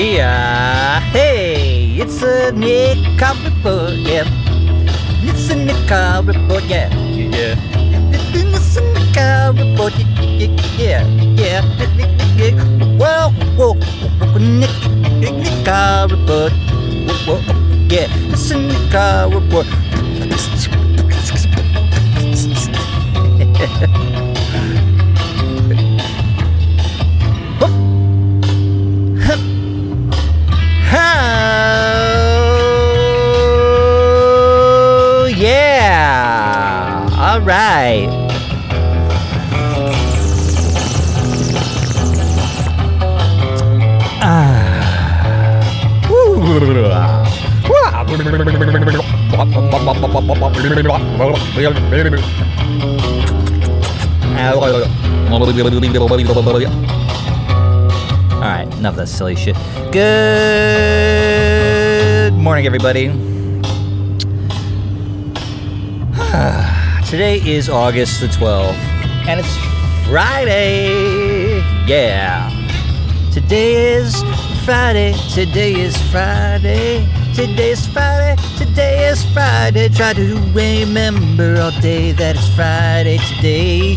Yeah, hey, it's a Nick Carl report, yeah. It's a Nick Carl report, yeah, yeah, yeah. It's a Nick Carl report, yeah, yeah, yeah. Whoa, whoa, Nick Carl report, whoa, yeah. It's a Nick Carl report. All right. All right, enough of that silly shit. Good morning, everybody. Today is August the 12th, and it's Friday. Yeah. Today is Friday. Today is Friday. Today is Friday. Today is Friday. Try to remember all day that it's Friday today.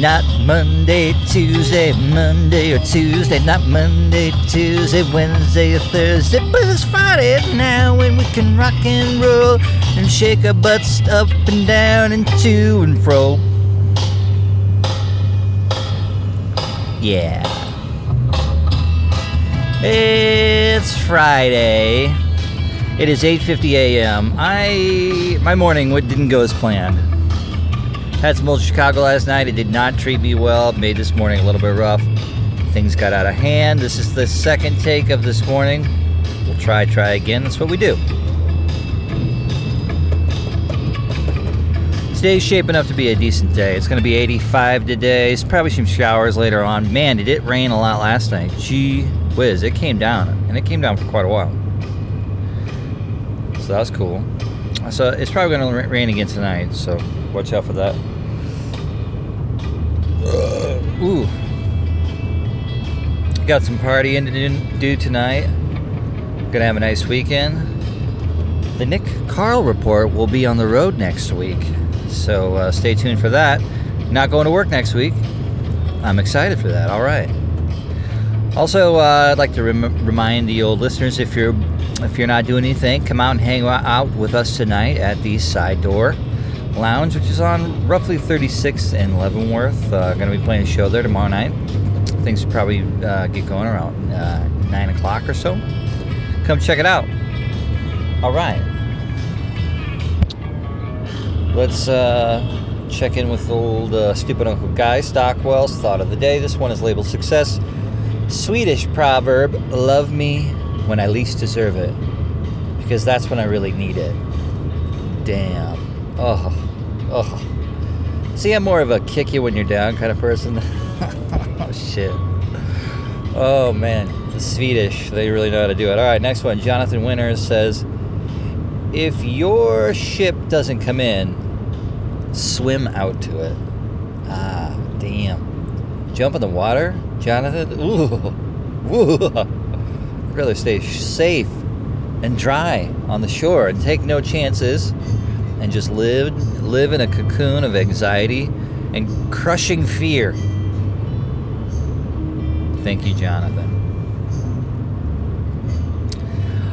Not Monday, Tuesday, Monday or Tuesday. Not Monday, Tuesday, Wednesday or Thursday. But it's Friday now, and we can rock and roll and shake our butts up and down and to and fro. Yeah. It's Friday. It is 8:50 a.m. My morning didn't go as planned. Had some old Chicago last night. It did not treat me well. Made this morning a little bit rough. Things got out of hand. This is the second take of this morning. We'll try again. That's what we do. Today's shaping up to be a decent day. It's going to be 85 today. It's probably some showers later on. Man, did it rain a lot last night. Gee whiz, it came down. And it came down for quite a while. So that was cool. So it's probably going to rain again tonight. So watch out for that. Ooh. Got some partying to do tonight. Going to have a nice weekend. The Nick Carl report will be on the road next week. So stay tuned for that. Not going to work next week. I'm excited for that. All right. Also, I'd like to remind the old listeners, if you're not doing anything, come out and hang out with us tonight at the Side Door Lounge, which is on roughly 36th and Leavenworth. Going to be playing a show there tomorrow night. Things will probably get going around 9 o'clock or so. Come check it out. All right. Let's check in with old stupid Uncle Guy Stockwell's thought of the day. This one is labeled Success. Swedish proverb, love me when I least deserve it, because that's when I really need it. Damn. Oh. See, I'm more of a kick you when you're down kind of person. Oh, shit. Oh, man. The Swedish, they really know how to do it. All right, next one. Jonathan Winters says, if your ship doesn't come in, swim out to it. Ah, damn. Jump in the water, Jonathan? Ooh. I'd rather stay safe and dry on the shore and take no chances and just live in a cocoon of anxiety and crushing fear. Thank you, Jonathan.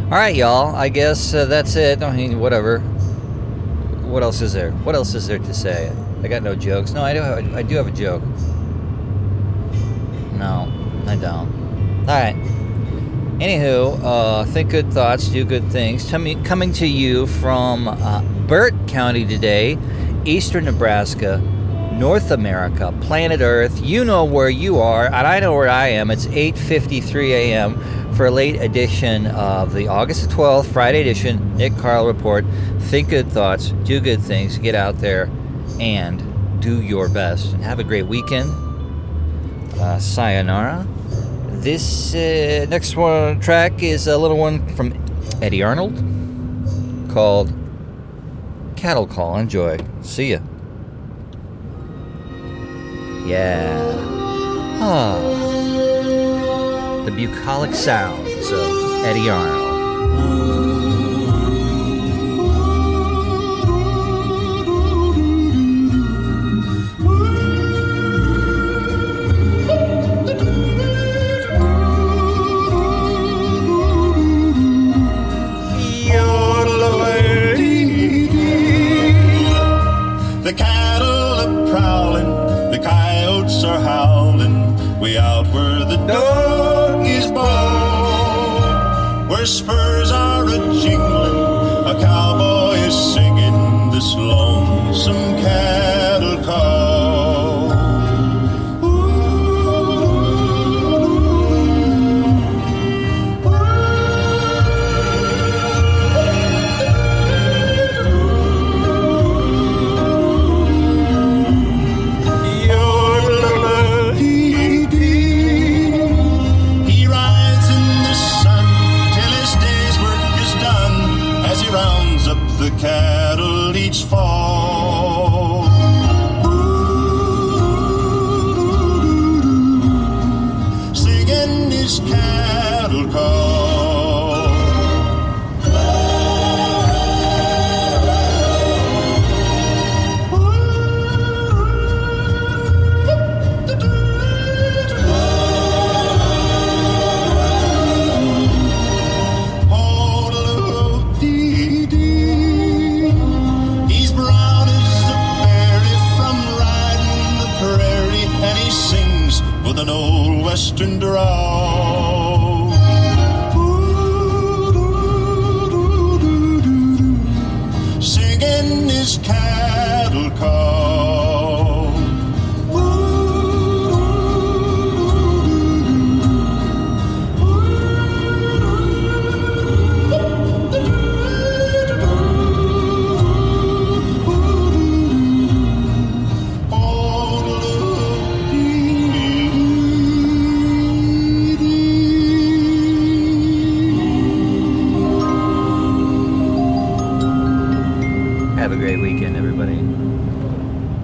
All right, y'all. I guess that's it. I mean, whatever. What else is there? What else is there to say? I got no jokes. No, I do have a joke. No, I don't. All right. Anywho, think good thoughts, do good things. Coming to you from Burt County today, eastern Nebraska, North America, planet Earth. You know where you are, and I know where I am. It's 8:53 a.m. for a late edition of the August 12th, Friday edition, Nick Carl Report. Think good thoughts, do good things, get out there, and do your best. And have a great weekend. Sayonara. This next one track is a little one from Eddie Arnold called Cattle Call. Enjoy. See ya. Yeah. Oh. The the bucolic sounds of Eddie Arnold. Spurs are a-jingling, a cowboy is singing this lonesome cattle call. Ooh. Your lady, he rides in the sun as he rounds up the cattle each fall. Singing his cattle call. An old western drawl.